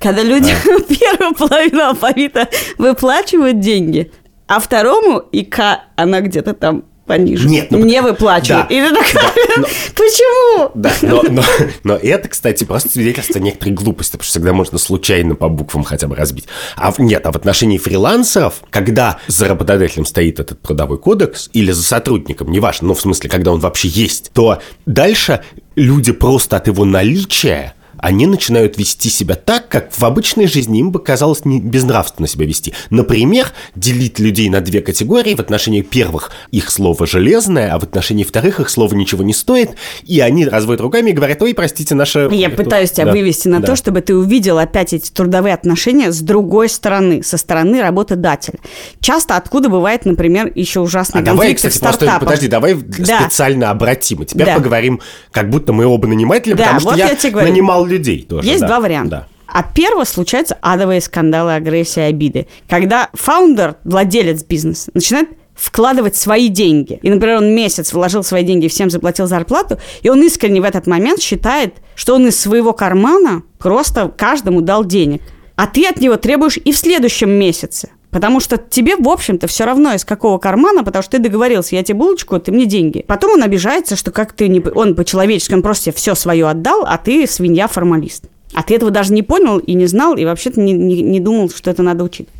Когда люди а. первую половину алфавита выплачивают деньги, а второму и К, она где-то там пониже, Нет, ну, не выплачивают. Да. И ты такой, да, но... почему? Да, но, но, но это, кстати, просто свидетельство некоторой глупости, потому что всегда можно случайно по буквам хотя бы разбить. А нет, а в отношении фрилансеров, когда за работодателем стоит этот трудовой кодекс, или за сотрудником, неважно, ну, в смысле, когда он вообще есть, то дальше люди просто от его наличия они начинают вести себя так, как в обычной жизни им бы казалось не безнравственно себя вести. Например, делить людей на две категории: в отношении первых их слово железное, а в отношении вторых их слово ничего не стоит, и они разводят руками и говорят: ой, простите, наше... Я это... пытаюсь тебя да. вывести на да. то, чтобы ты увидел опять эти трудовые отношения с другой стороны, со стороны работодателя. Часто откуда бывает, например, еще ужасный а конфликт в стартапах. Просто, подожди, давай да. специально обратим, и теперь да. поговорим, как будто мы оба наниматели, да, потому вот что я, я нанимал людей тоже. Есть да. два варианта. Да. От первого случаются адовые скандалы, агрессия, обиды. Когда фаундер, владелец бизнеса, начинает вкладывать свои деньги. И, например, он месяц вложил свои деньги, всем заплатил зарплату, и он искренне в этот момент считает, что он из своего кармана просто каждому дал денег. А ты от него требуешь и в следующем месяце. Потому что тебе, в общем-то, все равно, из какого кармана, потому что ты договорился: я тебе булочку, ты мне деньги. Потом он обижается, что как ты не... Он по-человечески, он просто тебе все свое отдал, а ты свинья-формалист. А ты этого даже не понял и не знал, и вообще-то не, не, не думал, что это надо учитывать.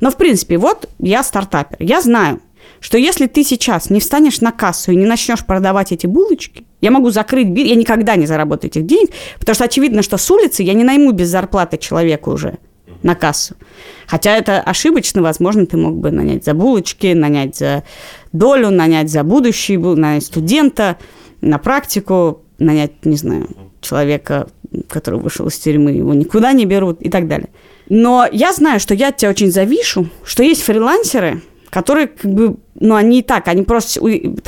Но, в принципе, вот я стартапер. Я знаю, что если ты сейчас не встанешь на кассу и не начнешь продавать эти булочки, я могу закрыть бизнес, я никогда не заработаю этих денег, потому что очевидно, что с улицы я не найму без зарплаты человека уже на кассу. Хотя это ошибочно, возможно, ты мог бы нанять за булочки, нанять за долю, нанять за будущее, нанять студента, на практику, нанять, не знаю, человека, который вышел из тюрьмы, его никуда не берут и так далее. Но я знаю, что я от тебя очень завишу, что есть фрилансеры, которые как бы, ну, они и так, они просто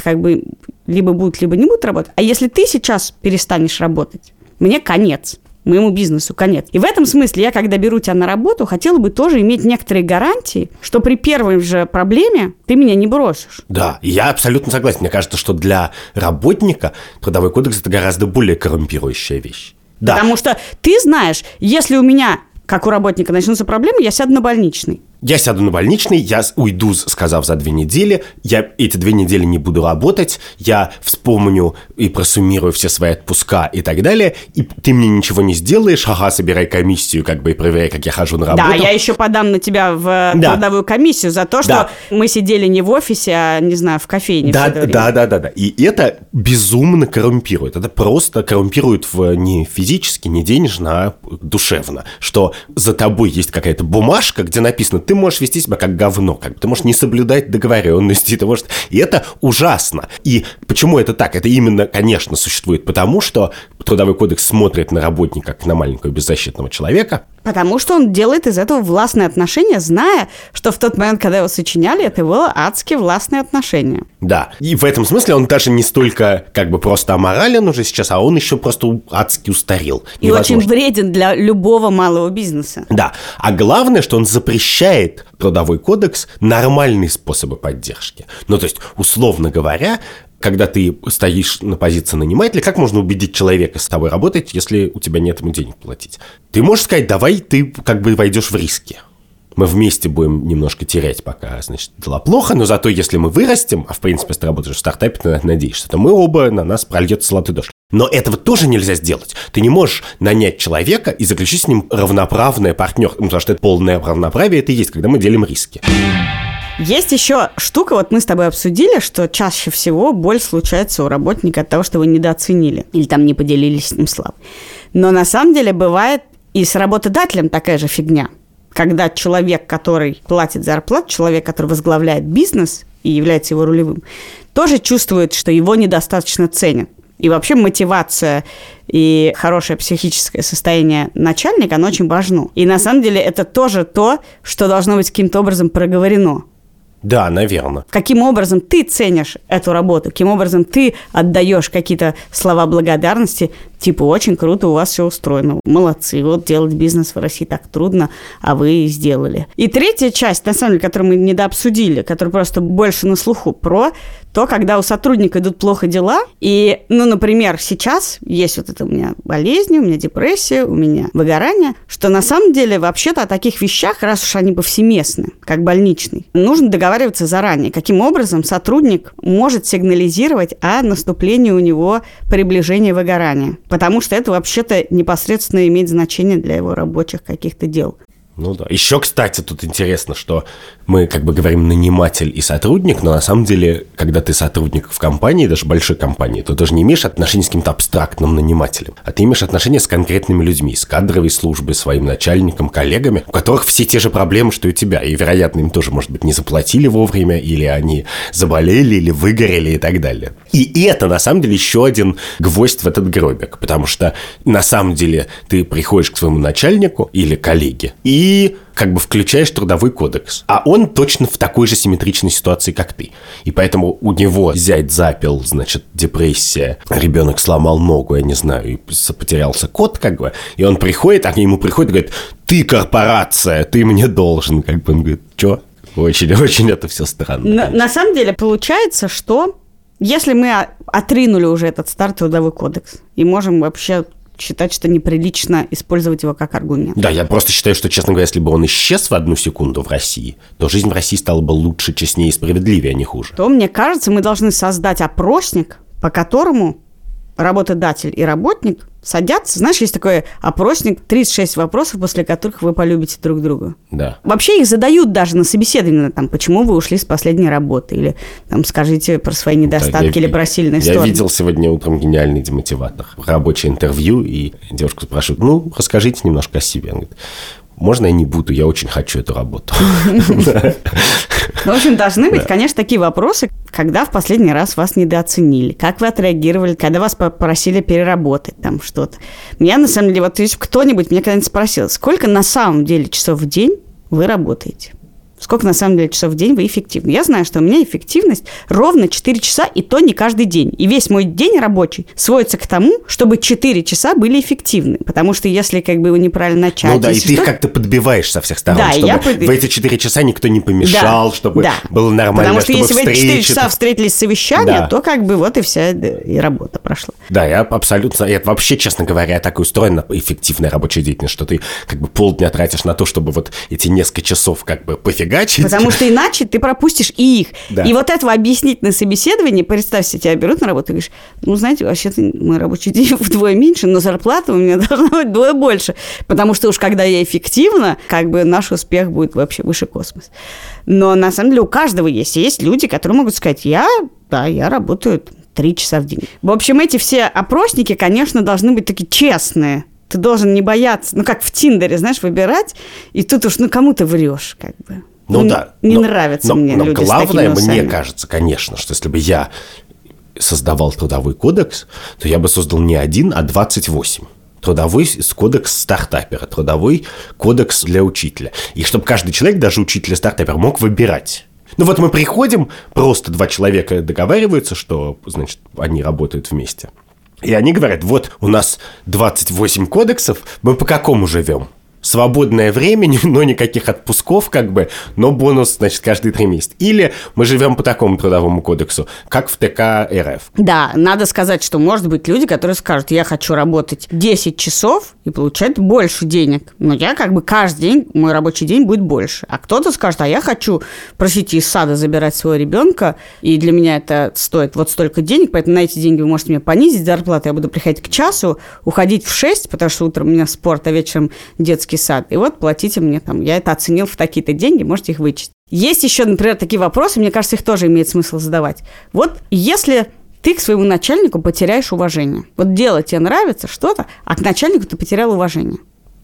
как бы либо будут, либо не будут работать. А если ты сейчас перестанешь работать, мне конец. Моему бизнесу конец. И в этом смысле я, когда беру тебя на работу, хотела бы тоже иметь некоторые гарантии, что при первой же проблеме ты меня не бросишь. Да, я абсолютно согласен. Мне кажется, что для работника трудовой кодекс – это гораздо более коррумпирующая вещь. Да. Потому что ты знаешь, если у меня, как у работника, начнутся проблемы, я сяду на больничный. я сяду на больничный, я уйду, сказав, за две недели, я эти две недели не буду работать, я вспомню и просуммирую все свои отпуска и так далее, и ты мне ничего не сделаешь, ага, собирай комиссию, как бы, и проверяй, как я хожу на работу. Да, я еще подам на тебя в да. трудовую комиссию за то, что да. мы сидели не в офисе, а, не знаю, в кофейне. Да, да, да, да, да, да. И это безумно коррумпирует. Это просто коррумпирует в, не физически, не денежно, а душевно, что за тобой есть какая-то бумажка, где написано, ты можешь вести себя как говно, как бы, ты можешь не соблюдать договоренности, ты можешь... И это ужасно. И почему это так? Это именно, конечно, существует потому, что Трудовой кодекс смотрит на работника как на маленького беззащитного человека. Потому что он делает из этого властные отношения, зная, что в тот момент, когда его сочиняли, это было адски властные отношения. Да. И в этом смысле он даже не столько как бы просто аморален уже сейчас, а он еще просто адски устарел. И невозможно. Очень вреден для любого малого бизнеса. Да. А главное, что он запрещает Трудовой кодекс нормальные способы поддержки. Ну, то есть, условно говоря... Когда ты стоишь на позиции нанимателя, как можно убедить человека с тобой работать, если у тебя нет ему денег платить? Ты можешь сказать, давай ты как бы войдешь в риски. Мы вместе будем немножко терять пока, значит, дела плохо, но зато если мы вырастем, а в принципе, если ты работаешь в стартапе, ты надеешься, то мы оба, на нас прольется золотой дождь. Но этого тоже нельзя сделать. Ты не можешь нанять человека и заключить с ним равноправное партнерство, потому что это полное равноправие, это и есть, когда мы делим риски. Есть еще штука, вот мы с тобой обсудили, что чаще всего боль случается у работника от того, что вы недооценили или там не поделились с ним славой. Но на самом деле бывает и с работодателем такая же фигня. Когда человек, который платит зарплату, человек, который возглавляет бизнес и является его рулевым, тоже чувствует, что его недостаточно ценят. И вообще мотивация и хорошее психическое состояние начальника, оно очень важно. И на самом деле это тоже то, что должно быть каким-то образом проговорено. Да, наверное. Каким образом ты ценишь эту работу? Каким образом ты отдаешь какие-то слова благодарности? Типа, очень круто у вас все устроено. Молодцы, вот делать бизнес в России так трудно, а вы сделали. И третья часть, на самом деле, которую мы недообсудили, которая просто больше на слуху, про то, когда у сотрудника идут плохо дела. И, ну, например, сейчас есть вот это у меня болезнь, у меня депрессия, у меня выгорание, что на самом деле вообще-то о таких вещах, раз уж они повсеместны, как больничный, нужно договориться заранее, каким образом сотрудник может сигнализировать о наступлении у него приближения выгорания. Потому что это вообще-то непосредственно имеет значение для его рабочих каких-то дел. Ну да. Еще, кстати, тут интересно, что мы как бы говорим наниматель и сотрудник, но на самом деле, когда ты сотрудник в компании, даже большой компании, то ты же не имеешь отношения с каким-то абстрактным нанимателем, а ты имеешь отношения с конкретными людьми, с кадровой службой, своим начальником, коллегами, у которых все те же проблемы, что и у тебя, и, вероятно, им тоже, может быть, не заплатили вовремя, или они заболели, или выгорели и так далее. И это, на самом деле, еще один гвоздь в этот гробик, потому что, на самом деле, ты приходишь к своему начальнику или коллеге, и И как бы включаешь Трудовой кодекс. А он точно в такой же симметричной ситуации, как ты. И поэтому у него зять запил, значит, депрессия, ребенок сломал ногу, я не знаю, и потерялся кот, как бы. И он приходит, а ему приходит и говорит, ты корпорация, ты мне должен. Как бы он говорит, что? Очень-очень это все странно. На, на самом деле получается, что если мы отринули уже этот старый Трудовой кодекс и можем вообще... считать, что неприлично использовать его как аргумент. Да, я просто считаю, что, честно говоря, если бы он исчез в одну секунду в России, то жизнь в России стала бы лучше, честнее и справедливее, а не хуже. То, мне кажется, мы должны создать опросник, по которому работодатель и работник садятся. Знаешь, есть такой опросник, тридцать шесть вопросов, после которых вы полюбите друг друга. Да. Вообще их задают даже на собеседование, там, почему вы ушли с последней работы, или там, скажите про свои недостатки, да, я, или про сильные я стороны. Я видел сегодня утром гениальный демотиватор. Рабочее интервью, и девушку спрашивают, ну, расскажите немножко о себе. Она говорит, можно я не буду, я очень хочу эту работу. В общем, должны быть, конечно, такие вопросы, когда в последний раз вас недооценили, как вы отреагировали, когда вас попросили переработать там что-то. Меня, на самом деле, вот если кто-нибудь меня когда-нибудь спросил, сколько на самом деле часов в день вы работаете? Сколько, на самом деле, часов в день вы эффективны? Я знаю, что у меня эффективность ровно четыре часа, и то не каждый день. И весь мой день рабочий сводится к тому, чтобы четыре часа были эффективны. Потому что если как бы вы неправильно начали... Ну да, и ты их как-то подбиваешь со всех сторон, да, чтобы я... в эти четыре часа никто не помешал, да, чтобы да. было нормально, потому что чтобы если встречи... вы эти четыре часа встретились с совещания, да. то как бы вот и вся и работа прошла. Да, я абсолютно... Я вообще, честно говоря, так и устроена эффективная рабочая деятельность, что ты как бы полдня тратишь на то, чтобы вот эти несколько часов как бы пофиг. Потому что иначе ты пропустишь и их. Да. И вот этого объяснить на собеседовании, представь себе, тебя берут на работу и говоришь, ну, знаете, вообще-то мой рабочий день вдвое меньше, но зарплата у меня должна быть вдвое больше. Потому что уж когда я эффективна, как бы наш успех будет вообще выше космос. Но на самом деле у каждого есть. И есть люди, которые могут сказать, я, да, я работаю три часа в день. В общем, эти все опросники, конечно, должны быть такие честные. Ты должен не бояться, ну, как в Тиндере, знаешь, выбирать, и тут уж, ну, кому ты врешь, как бы. Ну, ну да. Не но, нравятся но, мне но люди с такими усами. Но главное, мне кажется, конечно, что если бы я создавал трудовой кодекс, то я бы создал не один, а двадцать восемь. Трудовой кодекс стартапера, трудовой кодекс для учителя. И чтобы каждый человек, даже учитель-стартапер, мог выбирать. Ну вот мы приходим, просто два человека договариваются, что, значит, они работают вместе. И они говорят, вот у нас двадцать восемь кодексов, мы по какому живем? Свободное время, но никаких отпусков, как бы, но бонус, значит, каждые три месяца. Или мы живем по такому трудовому кодексу, как в ТК РФ. Да, надо сказать, что, может быть, люди, которые скажут, я хочу работать десять часов и получать больше денег, но я как бы каждый день, мой рабочий день будет больше. А кто-то скажет, а я хочу, простите, из сада забирать своего ребенка, и для меня это стоит вот столько денег, поэтому на эти деньги вы можете мне понизить зарплату, я буду приходить к часу, уходить в шесть, потому что утром у меня спорт, а вечером детский сад. И вот платите мне там. Я это оценил в такие-то деньги, можете их вычесть. Есть еще, например, такие вопросы, мне кажется, их тоже имеет смысл задавать. Вот если ты к своему начальнику потеряешь уважение. Вот дело тебе нравится, что-то, а к начальнику ты потерял уважение.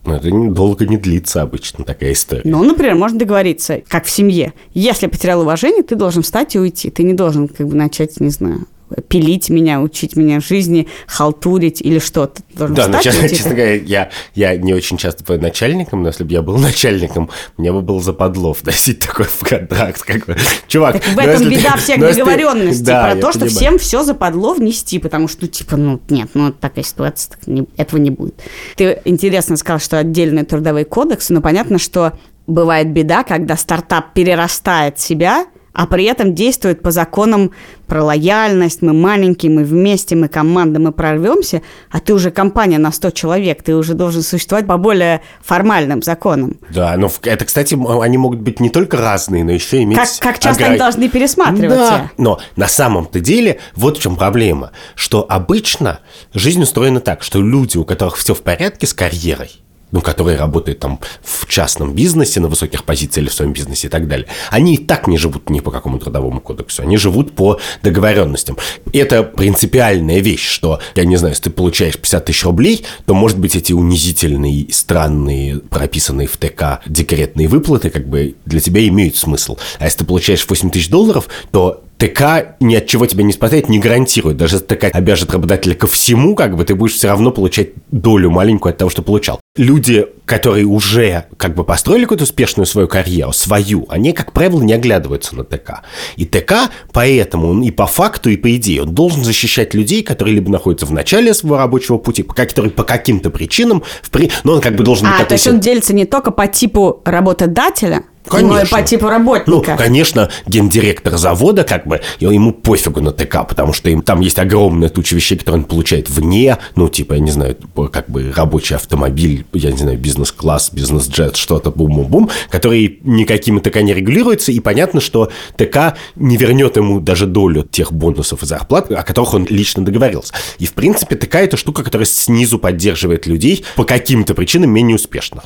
Но это долго не длится обычно, такая история. Ну, например, можно договориться, как в семье. Если потерял уважение, ты должен встать и уйти. Ты не должен как бы начать, не знаю... пилить меня, учить меня жизни, халтурить или что-то. Должен да, но, честно, честно говоря, я, я не очень часто был начальником, но если бы я был начальником, мне бы было западло вносить такой в контракт. Как бы. Чувак, так в этом беда ты, всех договоренностей, да, про то, что понимаю. Всем все западло внести, потому что, ну, типа, ну, нет, ну, такая ситуация, так не, этого не будет. Ты интересно сказал, что отдельный трудовой кодекс, но понятно, что бывает беда, когда стартап перерастает себя, а при этом действует по законам про лояльность, мы маленькие, мы вместе, мы команда, мы прорвемся, а ты уже компания на сто человек, ты уже должен существовать по более формальным законам. Да, но это, кстати, они могут быть не только разные, но еще иметь... Как, как часто огр... они должны пересматриваться. Да, но на самом-то деле вот в чем проблема, что обычно жизнь устроена так, что люди, у которых все в порядке с карьерой, ну, которые работают там в частном бизнесе, на высоких позициях или в своем бизнесе и так далее, они и так не живут ни по какому трудовому кодексу, они живут по договоренностям. Это принципиальная вещь, что, я не знаю, если ты получаешь пятьдесят тысяч рублей, то, может быть, эти унизительные, странные, прописанные в ТК декретные выплаты, как бы, для тебя имеют смысл. А если ты получаешь восемь тысяч долларов, то... ТК ни от чего тебя не спасает, не гарантирует. Даже если ТК обяжет работодателя ко всему, как бы ты будешь все равно получать долю маленькую от того, что получал. Люди, которые уже как бы построили какую-то успешную свою карьеру, свою, они, как правило, не оглядываются на ТК. И ТК поэтому, он и по факту, и по идее, он должен защищать людей, которые либо находятся в начале своего рабочего пути, которые по каким-то причинам, впри... но он как бы должен... А, то есть он делится не только по типу работодателя, конечно. По типу работника. Ну, конечно, гендиректор завода, как бы, ему пофигу на ТК, потому что им, там есть огромная туча вещей, которые он получает вне, ну, типа, я не знаю, как бы рабочий автомобиль, я не знаю, бизнес-класс, бизнес-джет, что-то, бум-бум-бум, которые никакими ТК не регулируются, и понятно, что ТК не вернет ему даже долю тех бонусов и зарплат, о которых он лично договорился. И, в принципе, ТК – это штука, которая снизу поддерживает людей по каким-то причинам менее успешных.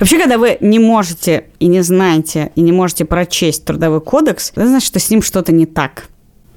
Вообще, когда вы не можете и не знаете, и не можете прочесть трудовой кодекс, это значит, что с ним что-то не так.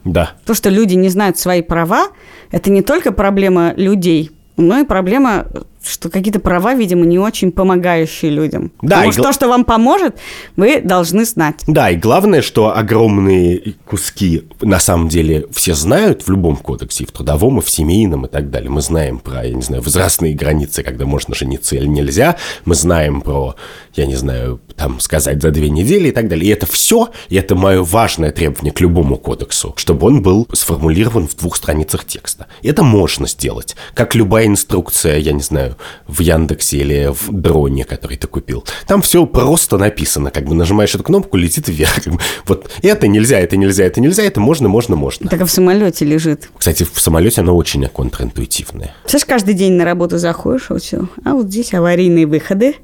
Да. То, что люди не знают свои права, это не только проблема людей, но и проблема что какие-то права, видимо, не очень помогающие людям. Да, потому что гл... то, что вам поможет, вы должны знать. Да, и главное, что огромные куски на самом деле все знают в любом кодексе, и в трудовом, и в семейном, и так далее. Мы знаем про, я не знаю, возрастные границы, когда можно жениться или нельзя. Мы знаем про, я не знаю, там, сказать за две недели и так далее. И это все, и это мое важное требование к любому кодексу, чтобы он был сформулирован в двух страницах текста. Это можно сделать. Как любая инструкция, я не знаю, в Яндексе или в дроне, который ты купил. Там все просто написано. Как бы нажимаешь эту кнопку, летит вверх. Как бы, вот это нельзя, это нельзя, это нельзя, это можно, можно, можно. Так а в самолете лежит. Кстати, в самолете оно очень контринтуитивное. Слышишь, каждый день на работу заходишь, вот все. А вот здесь аварийные выходы.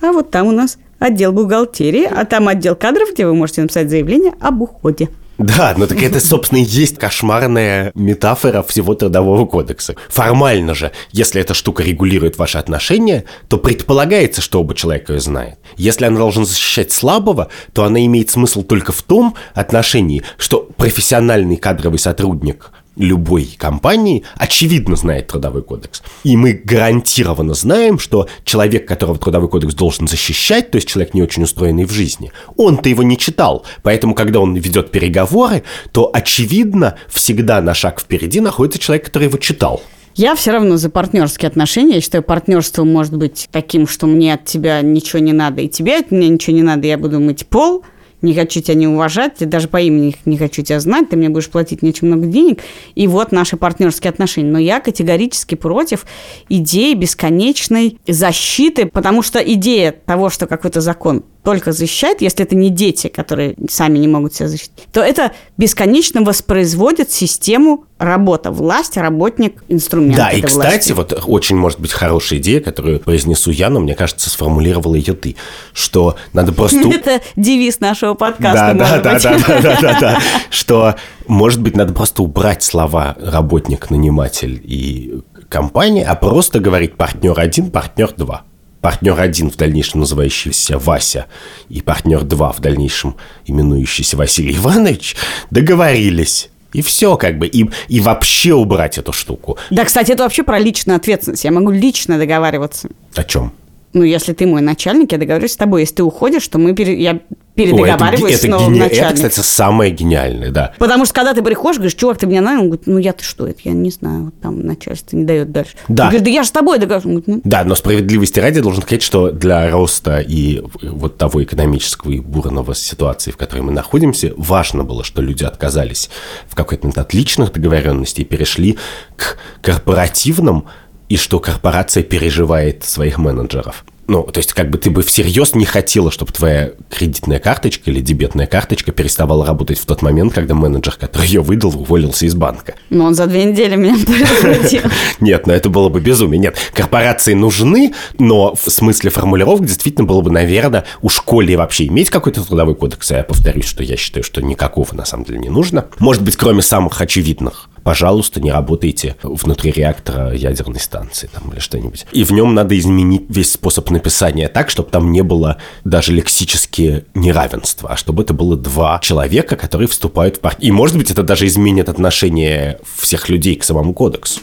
А вот там у нас отдел бухгалтерии, а там отдел кадров, где вы можете написать заявление об уходе. Да, ну так это, собственно, и есть кошмарная метафора всего Трудового кодекса. Формально же, если эта штука регулирует ваши отношения, то предполагается, что оба человека ее знают. Если она должна защищать слабого, то она имеет смысл только в том отношении, что профессиональный кадровый сотрудник любой компании, очевидно, знает Трудовой кодекс. И мы гарантированно знаем, что человек, которого Трудовой кодекс должен защищать, то есть человек не очень устроенный в жизни, он-то его не читал. Поэтому, когда он ведет переговоры, то, очевидно, всегда на шаг впереди находится человек, который его читал. Я все равно за партнерские отношения. Я считаю, партнерство может быть таким, что мне от тебя ничего не надо, и тебе от меня ничего не надо, я буду мыть пол. Не хочу тебя не уважать, даже по имени не хочу тебя знать, ты мне будешь платить не очень много денег, и вот наши партнерские отношения. Но я категорически против идеи бесконечной защиты, потому что идея того, что какой-то закон только защищает, если это не дети, которые сами не могут себя защитить, то это бесконечно воспроизводит систему работа, власть, работник, инструмент. Да, и, кстати, власти. Вот очень, может быть, хорошая идея, которую произнесу я, но, мне кажется, сформулировала ее ты, что надо просто... Это девиз нашего подкаста, может быть. Да-да-да, что, может быть, надо просто убрать слова «работник», «наниматель» и «компания», а просто говорить «партнер один», «партнер два». Партнер один, в дальнейшем называющийся Вася, и партнер два, в дальнейшем именующийся Василий Иванович, договорились. И все, как бы, и, и вообще убрать эту штуку. Да, кстати, это вообще про личную ответственность. Я могу лично договариваться. О чем? Ну, если ты мой начальник, я договорюсь с тобой. Если ты уходишь, то мы пере... я передоговариваюсь с новым гени... начальником. Это, кстати, самое гениальное, да. Потому что, когда ты приходишь, говоришь, чувак, ты меня нанял? Он говорит, ну, я-то что это? Я не знаю, вот там начальство не дает дальше. Да. Он говорит, да я же с тобой договариваюсь. Ну. Да, но справедливости ради должен сказать, что для роста и вот того экономического и бурного ситуации, в которой мы находимся, важно было, что люди отказались в какой-то момент от личных договоренностей и перешли к корпоративным, и что корпорация переживает своих менеджеров. Ну, то есть, как бы ты бы всерьез не хотела, чтобы твоя кредитная карточка или дебетная карточка переставала работать в тот момент, когда менеджер, который ее выдал, уволился из банка. Ну, он за две недели меня предупредил. Нет, ну это было бы безумие. Нет, корпорации нужны, но в смысле формулировок действительно было бы, наверное, у школы вообще иметь какой-то Трудовой кодекс. Я повторюсь, что я считаю, что никакого на самом деле не нужно. Может быть, кроме самых очевидных. Пожалуйста, не работайте внутри реактора ядерной станции там, или что-нибудь. И в нем надо изменить весь способ написания так, чтобы там не было даже лексические неравенства, а чтобы это было два человека, которые вступают в партию. И, может быть, это даже изменит отношение всех людей к самому кодексу.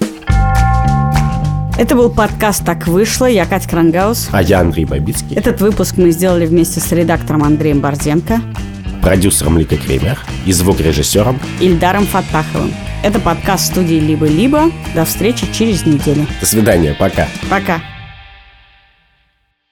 Это был подкаст «Так вышло». Я Катя Карангаус. А я Андрей Бабицкий. Этот выпуск мы сделали вместе с редактором Андреем Борзенко, продюсером Лико Кремер и звукорежиссером Ильдаром Фоттаховым. Это подкаст студии «Либо-либо». До встречи через неделю. До свидания. Пока. Пока.